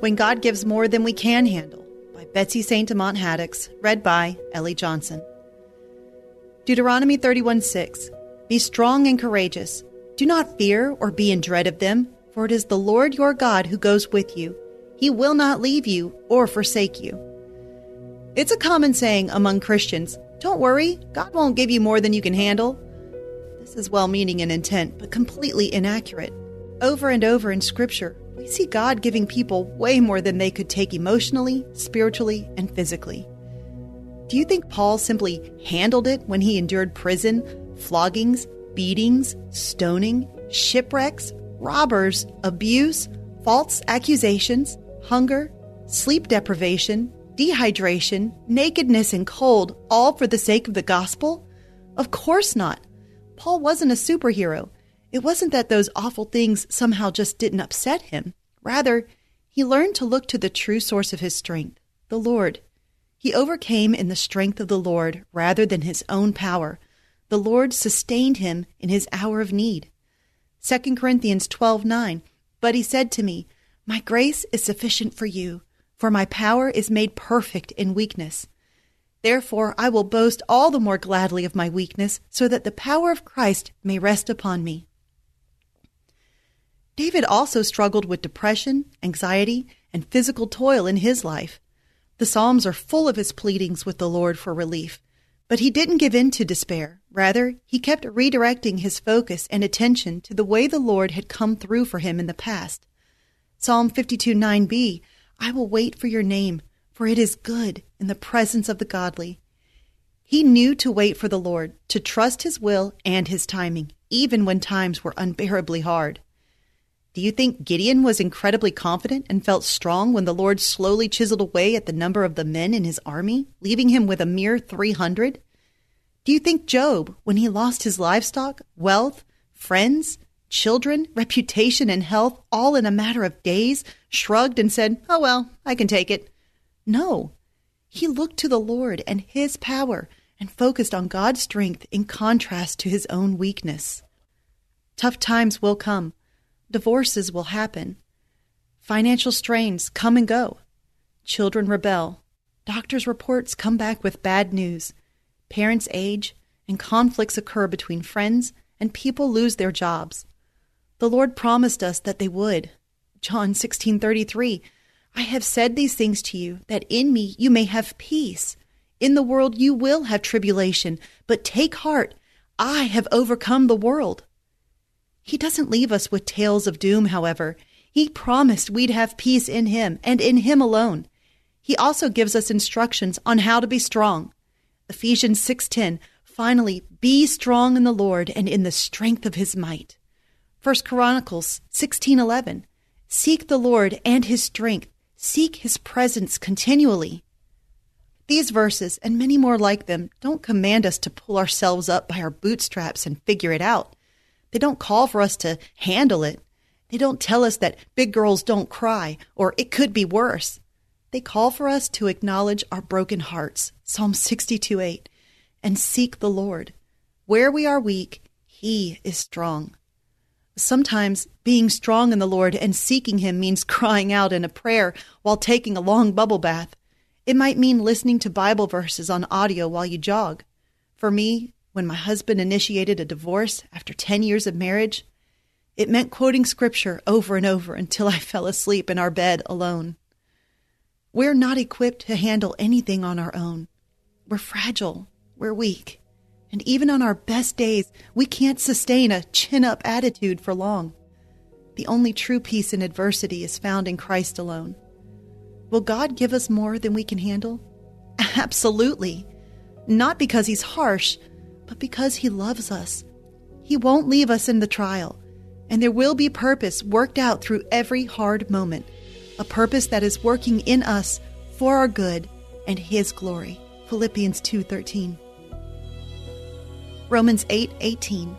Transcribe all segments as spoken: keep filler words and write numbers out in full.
When God Gives More Than We Can Handle, by Betsy Saint Amant Haddix, read by Ellie Johnson. Deuteronomy thirty-one six. Be strong and courageous. Do not fear or be in dread of them, for it is the Lord your God who goes with you. He will not leave you or forsake you. It's a common saying among Christians, don't worry, God won't give you more than you can handle. This is well-meaning in intent, but completely inaccurate. Over and over in Scripture, we see God giving people way more than they could take emotionally, spiritually, and physically. Do you think Paul simply handled it when he endured prison, floggings, beatings, stoning, shipwrecks, robbers, abuse, false accusations, hunger, sleep deprivation, dehydration, nakedness, and cold, all for the sake of the gospel? Of course not. Paul wasn't a superhero. It wasn't that those awful things somehow just didn't upset him. Rather, he learned to look to the true source of his strength, the Lord. He overcame in the strength of the Lord rather than his own power. The Lord sustained him in his hour of need. Second Corinthians twelve nine. But he said to me, my grace is sufficient for you, for my power is made perfect in weakness. Therefore I will boast all the more gladly of my weakness, so that the power of Christ may rest upon me. David also struggled with depression, anxiety, and physical toil in his life. The Psalms are full of his pleadings with the Lord for relief, but he didn't give in to despair. Rather, he kept redirecting his focus and attention to the way the Lord had come through for him in the past. Psalm fifty-two nine b, I will wait for your name, for it is good in the presence of the godly. He knew to wait for the Lord, to trust his will and his timing, even when times were unbearably hard. Do you think Gideon was incredibly confident and felt strong when the Lord slowly chiseled away at the number of the men in his army, leaving him with a mere three hundred? Do you think Job, when he lost his livestock, wealth, friends, children, reputation, and health, all in a matter of days, shrugged and said, oh, well, I can take it? No. He looked to the Lord and his power and focused on God's strength in contrast to his own weakness. Tough times will come. Divorces will happen. Financial strains come and go. Children rebel. Doctors' reports come back with bad news. Parents age, and conflicts occur between friends, and people lose their jobs. The Lord promised us that they would. John sixteen thirty-three, I have said these things to you, that in me you may have peace. In the world you will have tribulation, but take heart, I have overcome the world. He doesn't leave us with tales of doom, however. He promised we'd have peace in him, and in him alone. He also gives us instructions on how to be strong. Ephesians six ten, finally, be strong in the Lord and in the strength of his might. First Chronicles sixteen eleven, seek the Lord and his strength. Seek his presence continually. These verses, and many more like them, don't command us to pull ourselves up by our bootstraps and figure it out. They don't call for us to handle it. They don't tell us that big girls don't cry or it could be worse. They call for us to acknowledge our broken hearts, Psalm sixty-two eight, and seek the Lord. Where we are weak, he is strong. Sometimes being strong in the Lord and seeking him means crying out in a prayer while taking a long bubble bath. It might mean listening to Bible verses on audio while you jog. For me, when my husband initiated a divorce after ten years of marriage, it meant quoting scripture over and over until I fell asleep in our bed alone. We're not equipped to handle anything on our own. We're fragile. We're weak. And even on our best days, we can't sustain a chin-up attitude for long. The only true peace in adversity is found in Christ alone. Will God give us more than we can handle? Absolutely. Not because he's harsh, but because he loves us. He won't leave us in the trial. And there will be purpose worked out through every hard moment. A purpose that is working in us for our good and his glory. Philippians two thirteen. Romans eight eighteen.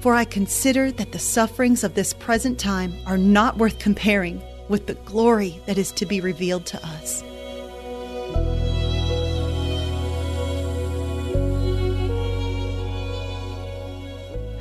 For I consider that the sufferings of this present time are not worth comparing with the glory that is to be revealed to us.